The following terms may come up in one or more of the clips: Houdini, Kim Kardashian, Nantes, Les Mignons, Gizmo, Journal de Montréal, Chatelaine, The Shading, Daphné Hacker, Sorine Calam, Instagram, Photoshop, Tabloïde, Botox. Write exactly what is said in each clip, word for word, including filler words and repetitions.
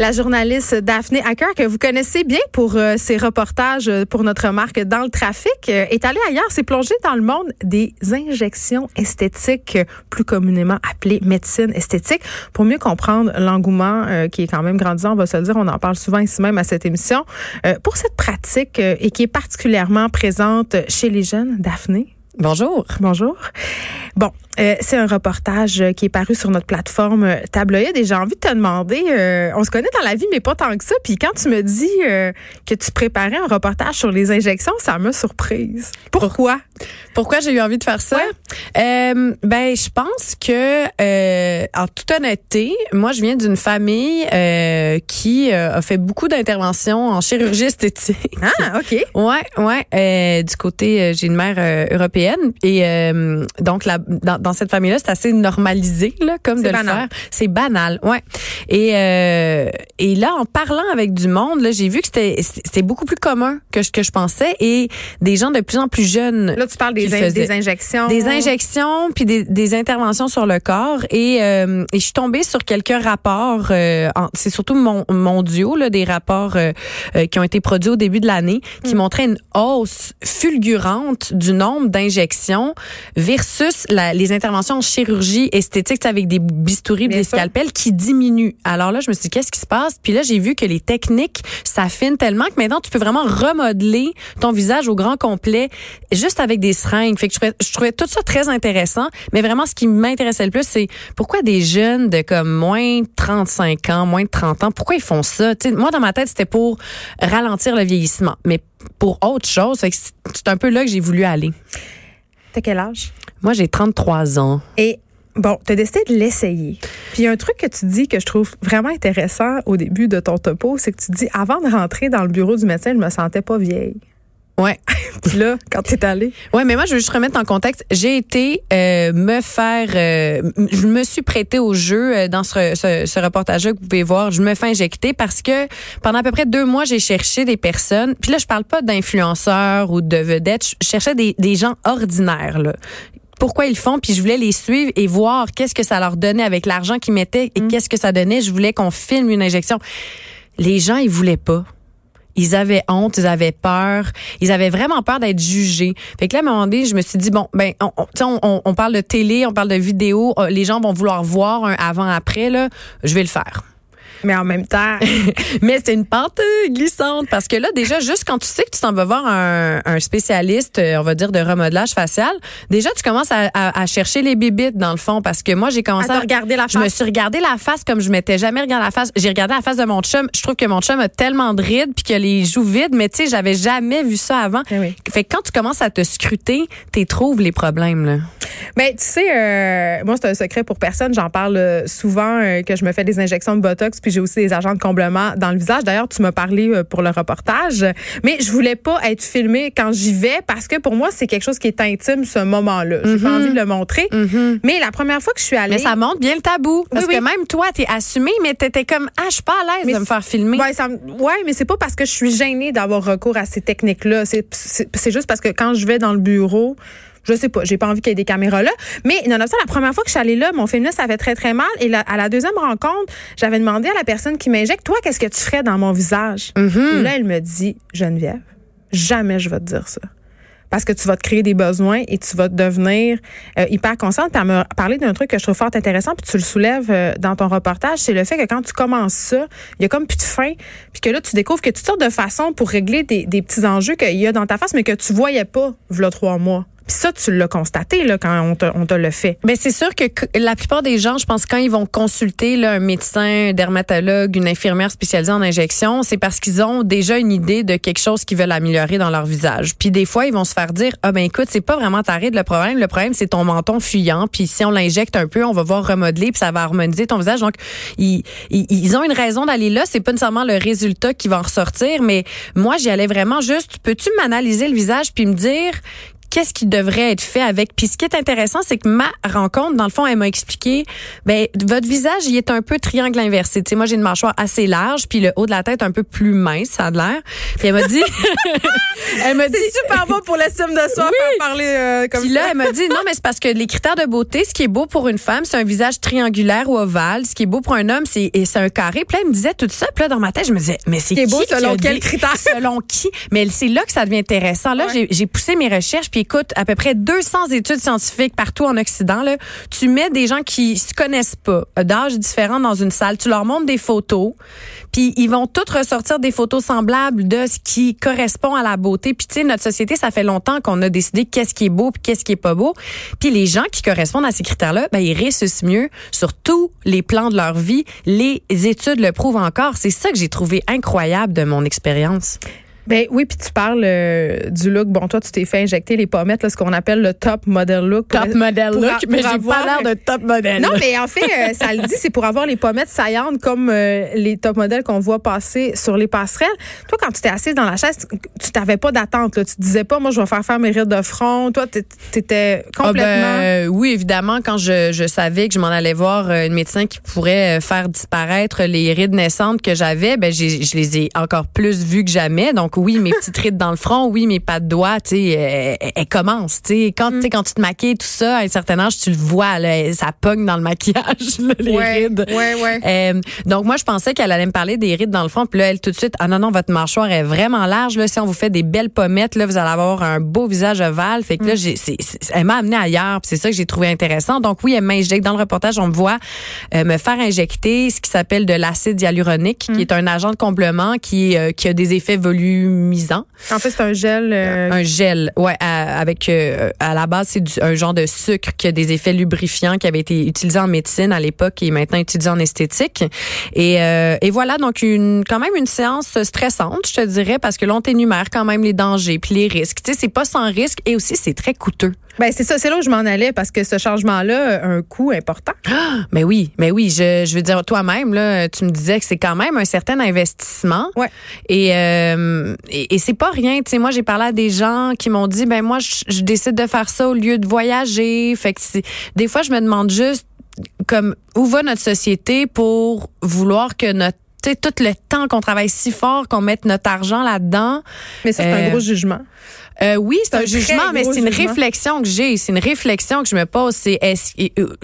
La journaliste Daphné Hacker, que vous connaissez bien pour euh, ses reportages pour notre marque Dans le Trafic, euh, est allée ailleurs, s'est plongée dans le monde des injections esthétiques, plus communément appelées médecine esthétique, pour mieux comprendre l'engouement euh, qui est quand même grandissant, on va se le dire, on en parle souvent ici même à cette émission, euh, pour cette pratique euh, et qui est particulièrement présente chez les jeunes. Daphné? Bonjour. Bonjour. Bon, euh, c'est un reportage qui est paru sur notre plateforme Tabloïde et j'ai envie de te demander, euh, on se connaît dans la vie mais pas tant que ça, puis quand tu me dis euh, que tu préparais un reportage sur les injections, ça m'a surprise. Pourquoi? Pourquoi j'ai eu envie de faire ça? Ouais. Euh, ben, je pense que, euh, en toute honnêteté, moi je viens d'une famille euh, qui euh, a fait beaucoup d'interventions en chirurgie esthétique. Ah, ok. Ouais, ouais. Euh, du côté, j'ai une mère euh, européenne. Et euh, donc, la, dans, dans cette famille-là, c'est assez normalisé, là, comme c'est de banal. Le faire. C'est banal, ouais. Et, euh, et là, en parlant avec du monde, là, j'ai vu que c'était, c'était beaucoup plus commun que ce que je pensais et des gens de plus en plus jeunes. Là, tu parles des, in- des injections. Des injections, puis des, des interventions sur le corps. Et, euh, et je suis tombée sur quelques rapports, euh, en, c'est surtout mon, mondiaux, là, des rapports euh, euh, qui ont été produits au début de l'année, qui mmh. montraient une hausse fulgurante du nombre d'injections versus la, les interventions en chirurgie esthétique avec des bistouris, des scalpels qui diminuent. Alors là, je me suis dit, qu'est-ce qui se passe? Puis là, j'ai vu que les techniques s'affinent tellement que maintenant, tu peux vraiment remodeler ton visage au grand complet juste avec des seringues. Fait que je trouvais, je trouvais tout ça très intéressant, mais vraiment, ce qui m'intéressait le plus, c'est pourquoi des jeunes de comme moins de trente-cinq ans, moins de trente ans, pourquoi ils font ça? T'sais, moi, dans ma tête, c'était pour ralentir le vieillissement, mais pour autre chose. Fait que c'est un peu là que j'ai voulu aller. T'as quel âge? Moi, j'ai trente-trois ans. Et bon, t'as décidé de l'essayer. Puis il y a un truc que tu dis que je trouve vraiment intéressant au début de ton topo, c'est que tu dis, avant de rentrer dans le bureau du médecin, je me sentais pas vieille. Ouais. Puis là, quand t'es allée. Ouais, mais moi, je veux juste remettre en contexte. J'ai été euh, me faire... Euh, je me suis prêtée au jeu euh, dans ce, ce, ce reportage-là que vous pouvez voir. Je me fais injecter parce que pendant à peu près deux mois, j'ai cherché des personnes. Puis là, je parle pas d'influenceurs ou de vedettes. Je cherchais des, des gens ordinaires, là. Pourquoi ils le font, puis je voulais les suivre et voir qu'est-ce que ça leur donnait avec l'argent qu'ils mettaient et mmh. qu'est-ce que ça donnait. Je voulais qu'on filme une injection. Les gens, ils voulaient pas. Ils avaient honte, ils avaient peur, ils avaient vraiment peur d'être jugés. Fait que là, à un moment donné, je me suis dit, bon, ben, on, on, on, on parle de télé, on parle de vidéo, les gens vont vouloir voir un avant-après, là, je vais le faire. Mais en même temps, mais c'est une pente glissante parce que là déjà juste quand tu sais que tu t'en vas voir un, un spécialiste, on va dire de remodelage facial, déjà tu commences à, à, à chercher les bibites dans le fond parce que moi j'ai commencé à, à regarder la face. Je me suis regardé la face comme je m'étais jamais regardé la face. J'ai regardé la face de mon chum. Je trouve que mon chum a tellement de rides puis qu'il a les joues vides, mais tu sais j'avais jamais vu ça avant. Oui. Fait que quand tu commences à te scruter, tu trouves les problèmes là. Mais tu sais, euh, moi c'est un secret pour personne. J'en parle souvent euh, que je me fais des injections de Botox. Puis j'ai aussi des agents de comblement dans le visage. D'ailleurs, tu m'as parlé pour le reportage. Mais je voulais pas être filmée quand j'y vais parce que pour moi, c'est quelque chose qui est intime, ce moment-là. J'ai mm-hmm. pas envie de le montrer. Mm-hmm. Mais la première fois que je suis allée... Mais ça montre bien le tabou. Parce oui, que oui. même toi, t'es assumée, mais t'étais comme, ah, je suis pas à l'aise mais de me faire filmer. Ouais, ça, ouais, mais c'est pas parce que je suis gênée d'avoir recours à ces techniques-là. C'est, c'est, c'est juste parce que quand je vais dans le bureau... Je sais pas, j'ai pas envie qu'il y ait des caméras là. Mais nonobstant, la première fois que je suis allée là, mon féminin, ça fait très, très mal. Et la, à la deuxième rencontre, j'avais demandé à la personne qui m'injecte, toi, qu'est-ce que tu ferais dans mon visage? Mm-hmm. Et là, elle me dit, Geneviève, jamais je vais te dire ça. Parce que tu vas te créer des besoins et tu vas devenir euh, hyper consciente. Puis elle me parler d'un truc que je trouve fort intéressant, puis tu le soulèves euh, dans ton reportage, c'est le fait que quand tu commences ça, il y a comme plus de fin, puis que là, tu découvres que tu sortes de façon pour régler des, des petits enjeux qu'il y a dans ta face, mais que tu voyais pas, v'là trois mois. Puis ça, tu l'as constaté là, quand on te, on te le fait. Bien, c'est sûr que la plupart des gens, je pense, quand ils vont consulter là, un médecin, un dermatologue, une infirmière spécialisée en injection, c'est parce qu'ils ont déjà une idée de quelque chose qu'ils veulent améliorer dans leur visage. Puis des fois, ils vont se faire dire « Ah ben écoute, c'est pas vraiment ta ride le problème. Le problème, c'est ton menton fuyant. Puis si on l'injecte un peu, on va voir remodeler puis ça va harmoniser ton visage. » Donc, ils, ils, ils ont une raison d'aller là. C'est pas nécessairement le résultat qui va en ressortir. Mais moi, j'y allais vraiment juste « Peux-tu m'analyser le visage puis me dire qu'est-ce qui devrait être fait avec? » Puis ce qui est intéressant, c'est que ma rencontre, dans le fond, elle m'a expliqué, ben votre visage, il est un peu triangle inversé. Tu sais, moi, j'ai une mâchoire assez large, puis le haut de la tête un peu plus mince, ça a l'air. Puis elle m'a dit... elle m'a dit... C'est super bon pour l'estime de soi, oui, parler euh, comme puis ça. Puis là, elle m'a dit, non, mais c'est parce que les critères de beauté, ce qui est beau pour une femme, c'est un visage triangulaire ou ovale. Ce qui est beau pour un homme, c'est, et c'est un carré. Puis là, elle me disait tout ça. Puis là, dans ma tête, je me disais, mais c'est, c'est qui? Beau selon qui quel des... critère? Selon qui? Mais c'est là que ça devient intéressant. Là, ouais. j'ai, j'ai poussé mes recherches, puis écoute, à peu près deux cents études scientifiques partout en Occident, là, tu mets des gens qui se connaissent pas, d'âge différent dans une salle, tu leur montres des photos, puis ils vont toutes ressortir des photos semblables de ce qui correspond à la beauté. Puis tu sais, notre société, ça fait longtemps qu'on a décidé qu'est-ce qui est beau puis qu'est-ce qui est pas beau. Puis les gens qui correspondent à ces critères-là, ben ils réussissent mieux sur tous les plans de leur vie. Les études le prouvent encore. C'est ça que j'ai trouvé incroyable de mon expérience. Ben oui, puis tu parles euh, du look. Bon, toi, tu t'es fait injecter les pommettes, là, ce qu'on appelle le top model look. Top pour, model pour, look, pour, mais pour j'ai avoir... pas l'air de top model. Non, mais en fait, euh, ça le dit, c'est pour avoir les pommettes saillantes comme euh, les top modèles qu'on voit passer sur les passerelles. Toi, quand tu t'es assise dans la chaise, tu t'avais pas d'attente. Là. Tu te disais pas, moi, je vais faire faire mes rides de front. Toi, t'étais complètement... Ah ben, euh, oui, évidemment, quand je, je savais que je m'en allais voir une médecin qui pourrait faire disparaître les rides naissantes que j'avais, ben j'ai, je les ai encore plus vues que jamais. Donc, oui, mes petites rides dans le front, oui, mes pattes de doigts, tu sais, elles, elles, elles commencent, tu sais. Quand, mm. tu sais, quand tu te maquilles, tout ça, à un certain âge, tu le vois, là, ça pogne dans le maquillage, là, les ouais, rides. Ouais, ouais. Euh, donc, moi, je pensais qu'elle allait me parler des rides dans le front, puis là, elle, tout de suite, ah non, non, votre mâchoire est vraiment large, là. Si on vous fait des belles pommettes, là, vous allez avoir un beau visage ovale. Fait que là, j'ai, c'est, c'est, elle m'a amenée ailleurs, puis c'est ça que j'ai trouvé intéressant. Donc, oui, elle m'injecte. Dans le reportage, on me voit euh, me faire injecter ce qui s'appelle de l'acide hyaluronique, mm. qui est un agent de comblement qui, euh, qui a des effets volus. Misant. En fait, c'est un gel. Euh... Un gel, ouais, à, avec euh, à la base c'est du, un genre de sucre qui a des effets lubrifiants qui avait été utilisé en médecine à l'époque et maintenant utilisé en esthétique. Et, euh, et voilà donc une quand même une séance stressante, je te dirais, parce que l'on t'énumère quand même les dangers puis les risques. Tu sais, c'est pas sans risque et aussi c'est très coûteux. Ben c'est ça, c'est là où je m'en allais parce que ce changement-là a un coût important. Ah, mais oui, mais oui, je, je veux dire toi-même là, tu me disais que c'est quand même un certain investissement. Ouais. Et euh, et, et c'est pas rien, tu sais. Moi j'ai parlé à des gens qui m'ont dit ben moi je, je décide de faire ça au lieu de voyager. Fait que c'est, des fois je me demande juste comme où va notre société pour vouloir que notre tu sais, tout le temps qu'on travaille si fort, qu'on mette notre argent là-dedans. Mais ça, c'est euh, un gros jugement. Euh, oui, c'est, c'est un, un jugement, mais c'est une jugement. réflexion que j'ai. C'est une réflexion que je me pose. C'est est-ce,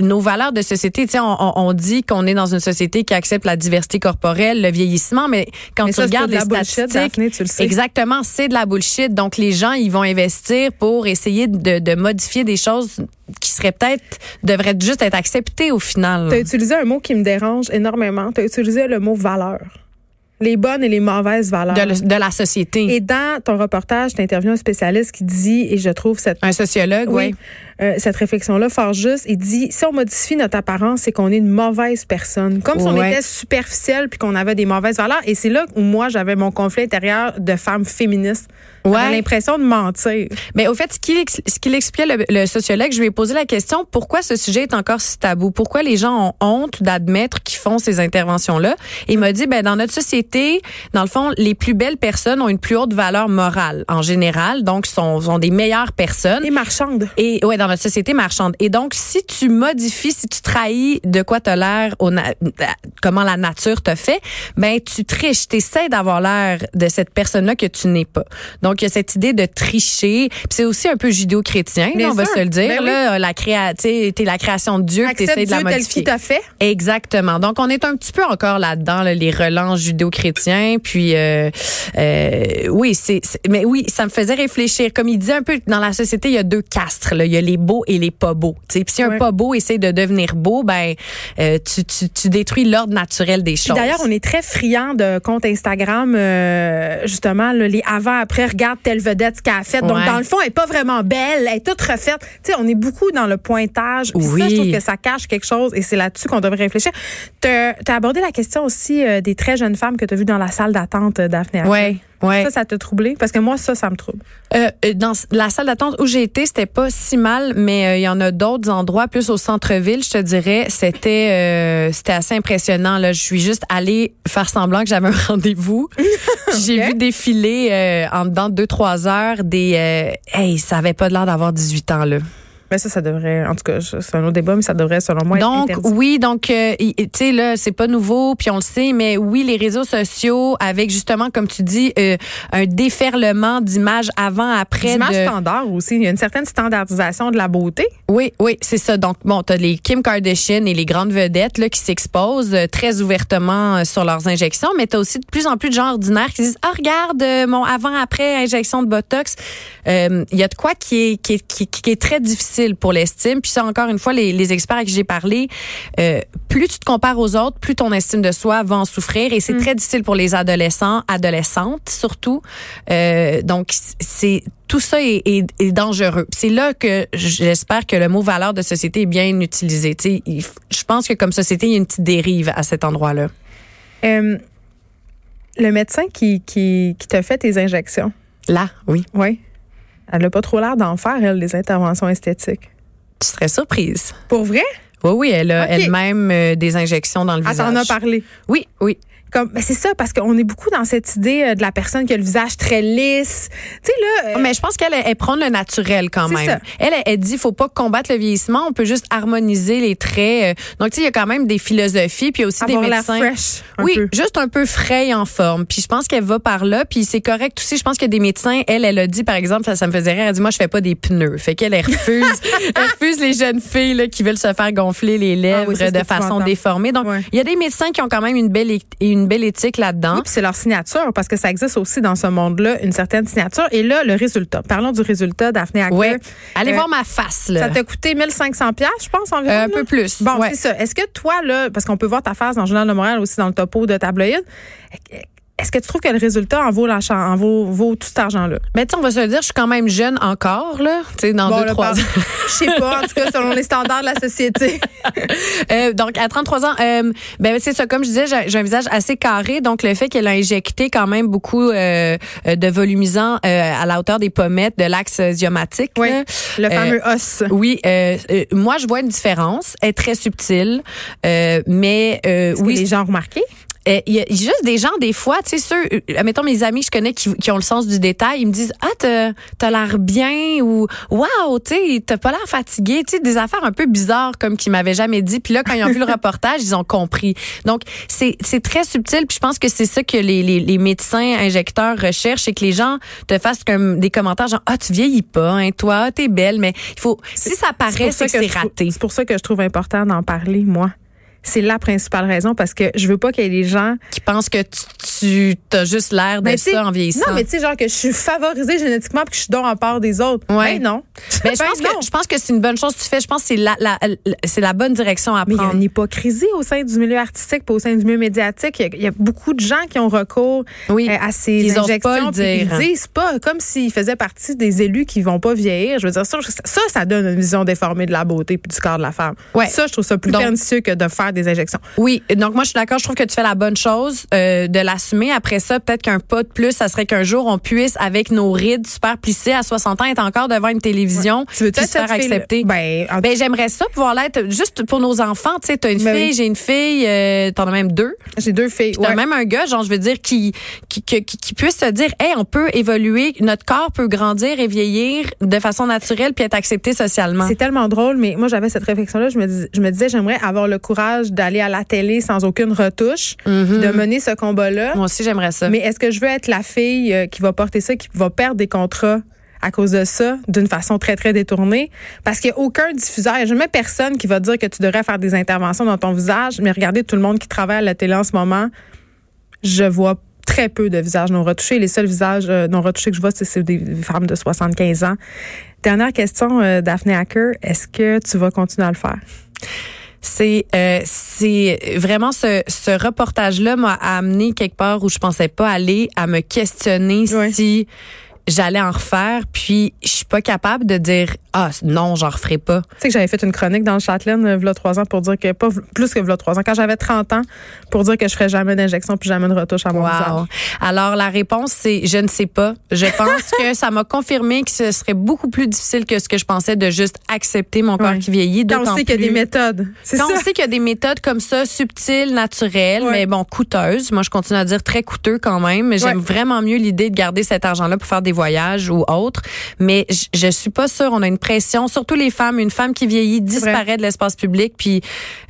nos valeurs de société. Tu sais, on, on dit qu'on est dans une société qui accepte la diversité corporelle, le vieillissement, mais quand mais tu ça, regardes les statistiques, Daphné, tu le sais. Exactement, c'est de la bullshit. Donc, les gens, ils vont investir pour essayer de, de modifier des choses qui serait peut-être, devrait juste être accepté au final. Tu as utilisé un mot qui me dérange énormément. Tu as utilisé le mot valeur. Les bonnes et les mauvaises valeurs. De, le, de la société. Et dans ton reportage, tu interviews un spécialiste qui dit, et je trouve cette... Un sociologue, oui. oui. Euh, cette réflexion-là, fort juste, il dit, si on modifie notre apparence, c'est qu'on est une mauvaise personne. Comme ouais. si on était superficiel puis qu'on avait des mauvaises valeurs. Et c'est là où moi, j'avais mon conflit intérieur de femme féministe. Ouais. J'avais l'impression de mentir. Mais au fait, ce qu'il, ce qu'il expliquait, le, le sociologue, je lui ai posé la question, pourquoi ce sujet est encore si tabou? Pourquoi les gens ont honte d'admettre qu'ils font ces interventions-là? Et il m'a dit, ben, dans notre société, dans le fond, les plus belles personnes ont une plus haute valeur morale, en général. Donc, sont, sont des meilleures personnes. Et marchandes. Et, ouais, dans notre société marchande. Et donc, si tu modifies, si tu trahis de quoi t'as l'air, au na- comment la nature te fait, ben, tu triches, t'essaies d'avoir l'air de cette personne-là que tu n'es pas. Donc, il y a cette idée de tricher. Puis c'est aussi un peu judéo-chrétien, là, on sûr. va se le dire, oui. là. La créa, t'sais, t'es la création de Dieu, t'essaies de la modifier. Accepte Dieu tel qu'il t'a fait. Exactement. Donc, on est un petit peu encore là-dedans, là, les relents judéo-chrétiens chrétiens. Puis euh, euh, oui, c'est, c'est mais oui, ça me faisait réfléchir. Comme il disait un peu, dans la société, il y a deux castres. Là. Il y a les beaux et les pas beaux. T'sais. Puis si un ouais. pas beau essaie de devenir beau, ben euh, tu, tu, tu détruis l'ordre naturel des choses. Puis d'ailleurs, on est très friands de comptes Instagram, euh, justement, là, les avant-après, regarde telle vedette ce qu'elle a fait. Donc, ouais. dans le fond, elle n'est pas vraiment belle, elle est toute refaite. Tu sais, on est beaucoup dans le pointage. Oui. Ça, je trouve que ça cache quelque chose et c'est là-dessus qu'on devrait réfléchir. Tu as abordé la question aussi euh, des très jeunes femmes que tu as vues dans la salle d'attente, euh, Daphné Hacker. Oui. Ouais. Ça, ça t'a troublé? Parce que moi, ça, ça me trouble. Euh, dans la salle d'attente où j'ai été, c'était pas si mal, mais il euh, y en a d'autres endroits, plus au centre-ville, je te dirais. C'était euh, c'était assez impressionnant. Là. Je suis juste allée faire semblant que j'avais un rendez-vous. Okay. J'ai vu défiler euh, en dedans de deux trois heures des... Euh, hey, ça avait pas l'air d'avoir dix-huit ans, là. Mais ça, ça devrait, en tout cas, c'est un autre débat, mais ça devrait, selon moi, donc, être interdit. Oui, donc, euh, tu sais, là, c'est pas nouveau, puis on le sait, mais oui, les réseaux sociaux, avec justement, comme tu dis, euh, un déferlement d'images avant, après. D'images de... standards aussi. Il y a une certaine standardisation de la beauté. Oui, oui, c'est ça. Donc, bon, t'as les Kim Kardashian et les grandes vedettes, là, qui s'exposent euh, très ouvertement euh, sur leurs injections, mais t'as aussi de plus en plus de gens ordinaires qui disent, ah, oh, regarde, euh, mon avant-après injection de Botox. Il euh, y a de quoi qui est, qui est, qui, qui est très difficile pour l'estime. Puis ça, encore une fois, les, les experts à qui j'ai parlé, euh, plus tu te compares aux autres, plus ton estime de soi va en souffrir. Et c'est mmh. très difficile pour les adolescents, adolescentes surtout. Euh, donc, c'est... Tout ça est, est, est dangereux. C'est là que j'espère que le mot valeur de société est bien utilisé. Tu sais, il, je pense que comme société, il y a une petite dérive à cet endroit-là. Euh, le médecin qui, qui, qui t'a fait tes injections. Là, oui. Oui. Elle n'a pas trop l'air d'en faire, elle, des interventions esthétiques. Tu serais surprise. Pour vrai? Oui, oui, elle a okay. elle-même euh, des injections dans le elle visage. Elle t'en a parlé? Oui, oui. Comme, ben c'est ça, parce qu'on est beaucoup dans cette idée de la personne qui a le visage très lisse. Tu sais, là... Euh, mais je pense qu'elle elle prend le naturel quand même. Ça. Elle, elle dit qu'il ne faut pas combattre le vieillissement, on peut juste harmoniser les traits. Donc, tu sais, il y a quand même des philosophies, puis aussi avoir des médecins... Avoir l'air fresh, un Oui, peu. Juste un peu frais et en forme. Puis je pense qu'elle va par là, puis c'est correct aussi. Je pense qu'il y a des médecins, elle, elle a dit, par exemple, ça, ça me faisait rire, elle a dit, moi, je fais pas des pneus. Fait qu'elle, elle refuse, elle refuse les jeunes filles là, qui veulent se faire gonfler les lèvres ah oui, ça, de façon déformée. Donc, il ouais. y a des médecins qui ont quand même une belle et une belle éthique là-dedans. Oui, puis c'est leur signature, parce que ça existe aussi dans ce monde-là, une certaine signature. Et là, le résultat. Parlons du résultat, Daphné Hacker. Oui. Allez euh, voir ma face, là. Ça t'a coûté mille cinq cents dollars, je pense, environ. Euh, un peu plus. Bon, ouais. c'est ça. Est-ce que toi, là, parce qu'on peut voir ta face dans le Journal de Montréal, aussi dans le topo de Tabloïde, est-ce que tu trouves que le résultat en vaut, l'achat, en vaut, vaut tout cet argent-là? Mais tu sais, on va se le dire, je suis quand même jeune encore, là. Tu sais, dans bon, deux, trois ans. Je sais pas, en tout cas, selon les standards de la société. euh, donc, à trente-trois ans, euh, ben c'est ça. Comme je disais, j'ai, j'ai un visage assez carré. Donc, le fait qu'elle a injecté quand même beaucoup euh, de volumisant euh, à la hauteur des pommettes, de l'axe zyomatique. Oui, là. Le fameux euh, os. Oui. Euh, euh, moi, je vois une différence. Elle est très subtile. Euh, mais euh, oui, que les gens ont remarqué? Il euh, y a juste des gens, des fois, tu sais, ceux, euh, mettons mes amis que je connais qui, qui ont le sens du détail, ils me disent, ah, t'as, t'as l'air bien, ou, waouh, tu sais, t'as pas l'air fatigué, tu sais, des affaires un peu bizarres, comme qu'ils m'avaient jamais dit. Puis là, quand ils ont vu le reportage, ils ont compris. Donc, c'est, c'est très subtil, puis je pense que c'est ça que les, les, les médecins, injecteurs recherchent, et que les gens te fassent comme des commentaires, genre, ah, tu vieillis pas, hein, toi, ah, t'es belle, mais il faut, si ça paraît, c'est, c'est, c'est que, que c'est raté. C'est pour ça que je trouve important d'en parler, moi. C'est la principale raison, parce que je veux pas qu'il y ait des gens qui pensent que tu, tu as juste l'air de ça en vieillissant. Non, mais tu sais, genre que je suis favorisée génétiquement puis que je suis donc en part des autres. Ouais. Ben non. Mais ben je pense non. que je pense que c'est une bonne chose que tu fais. Je pense que c'est la, la, la c'est la bonne direction à prendre. Mais il y a une hypocrisie au sein du milieu artistique, pas au sein du milieu médiatique. Il y, y a beaucoup de gens qui ont recours oui, euh, à ces ils injections. Pas ils disent pas comme s'ils faisaient partie des élus qui vont pas vieillir. Je veux dire ça, ça, ça donne une vision déformée de la beauté puis du corps de la femme. Ouais. Ça, je trouve ça plus donc, pernicieux que de faire des injections. Oui, donc moi je suis d'accord, je trouve que tu fais la bonne chose euh, de l'assumer. Après ça, peut-être qu'un pas de plus, ça serait qu'un jour on puisse avec nos rides super plissées à soixante ans être encore devant une télévision, ouais. tu veux se faire accepter. Le... Ben, en... ben j'aimerais ça pouvoir l'être juste pour nos enfants, tu sais, t'as une Mais fille, oui. j'ai une fille, euh, t'en as même deux. J'ai deux filles. Puis t'as ouais. même un gars, genre je veux dire qui qui, qui qui qui puisse se dire, hey, on peut évoluer, notre corps peut grandir et vieillir de façon naturelle puis être accepté socialement. C'est tellement drôle, mais moi j'avais cette réflexion là, je me dis, je me disais j'aimerais avoir le courage d'aller à la télé sans aucune retouche, mm-hmm. de mener ce combat-là. Moi aussi, j'aimerais ça. Mais est-ce que je veux être la fille qui va porter ça, qui va perdre des contrats à cause de ça, d'une façon très, très détournée? Parce qu'il n'y a aucun diffuseur, il n'y a jamais personne qui va dire que tu devrais faire des interventions dans ton visage, mais regardez tout le monde qui travaille à la télé en ce moment. je vois très peu de visages non retouchés. Les seuls visages euh, non retouchés que je vois, c'est, c'est des femmes de soixante-quinze ans. Dernière question, euh, Daphné Hacker, est-ce que tu vas continuer à le faire? C'est euh, c'est vraiment ce ce reportage-là m'a amené quelque part où je pensais pas aller, à me questionner oui. si j'allais en refaire, puis je suis pas capable de dire ah non, j'en referai pas. Tu sais que j'avais fait une chronique dans le Chatelaine v'là trois ans pour dire que pas plus que v'là trois ans quand j'avais trente ans pour dire que je ferais jamais d'injection puis jamais de retouche à mon wow. visage. Alors la réponse c'est je ne sais pas. Je pense que ça m'a confirmé que ce serait beaucoup plus difficile que ce que je pensais de juste accepter mon corps ouais. qui vieillit. Quand on sait qu'il y a des méthodes. C'est quand ça. On sait qu'il y a des méthodes comme ça subtiles, naturelles, ouais. mais bon coûteuses. Moi je continue à dire très coûteux quand même, mais j'aime ouais. vraiment mieux l'idée de garder cet argent là pour faire des voyages ou autre, mais je, je suis pas sûre. On a une pression, surtout les femmes. Une femme qui vieillit disparaît de l'espace public, puis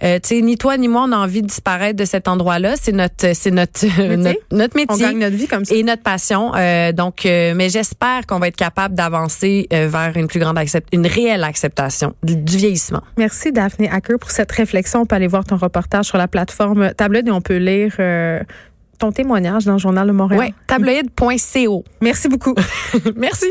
euh, tu sais, ni toi ni moi on a envie de disparaître de cet endroit-là. C'est notre, c'est notre métier. notre, notre métier, on gagne notre vie comme ça et notre passion. Euh, donc, euh, mais j'espère qu'on va être capable d'avancer euh, vers une plus grande accept, une réelle acceptation du, du vieillissement. Merci Daphné Hacker pour cette réflexion. On peut aller voir ton reportage sur la plateforme Tabloïde et on peut lire. Euh, Ton témoignage dans le Journal de Montréal. Oui, tabloïde point co. Merci beaucoup. Merci.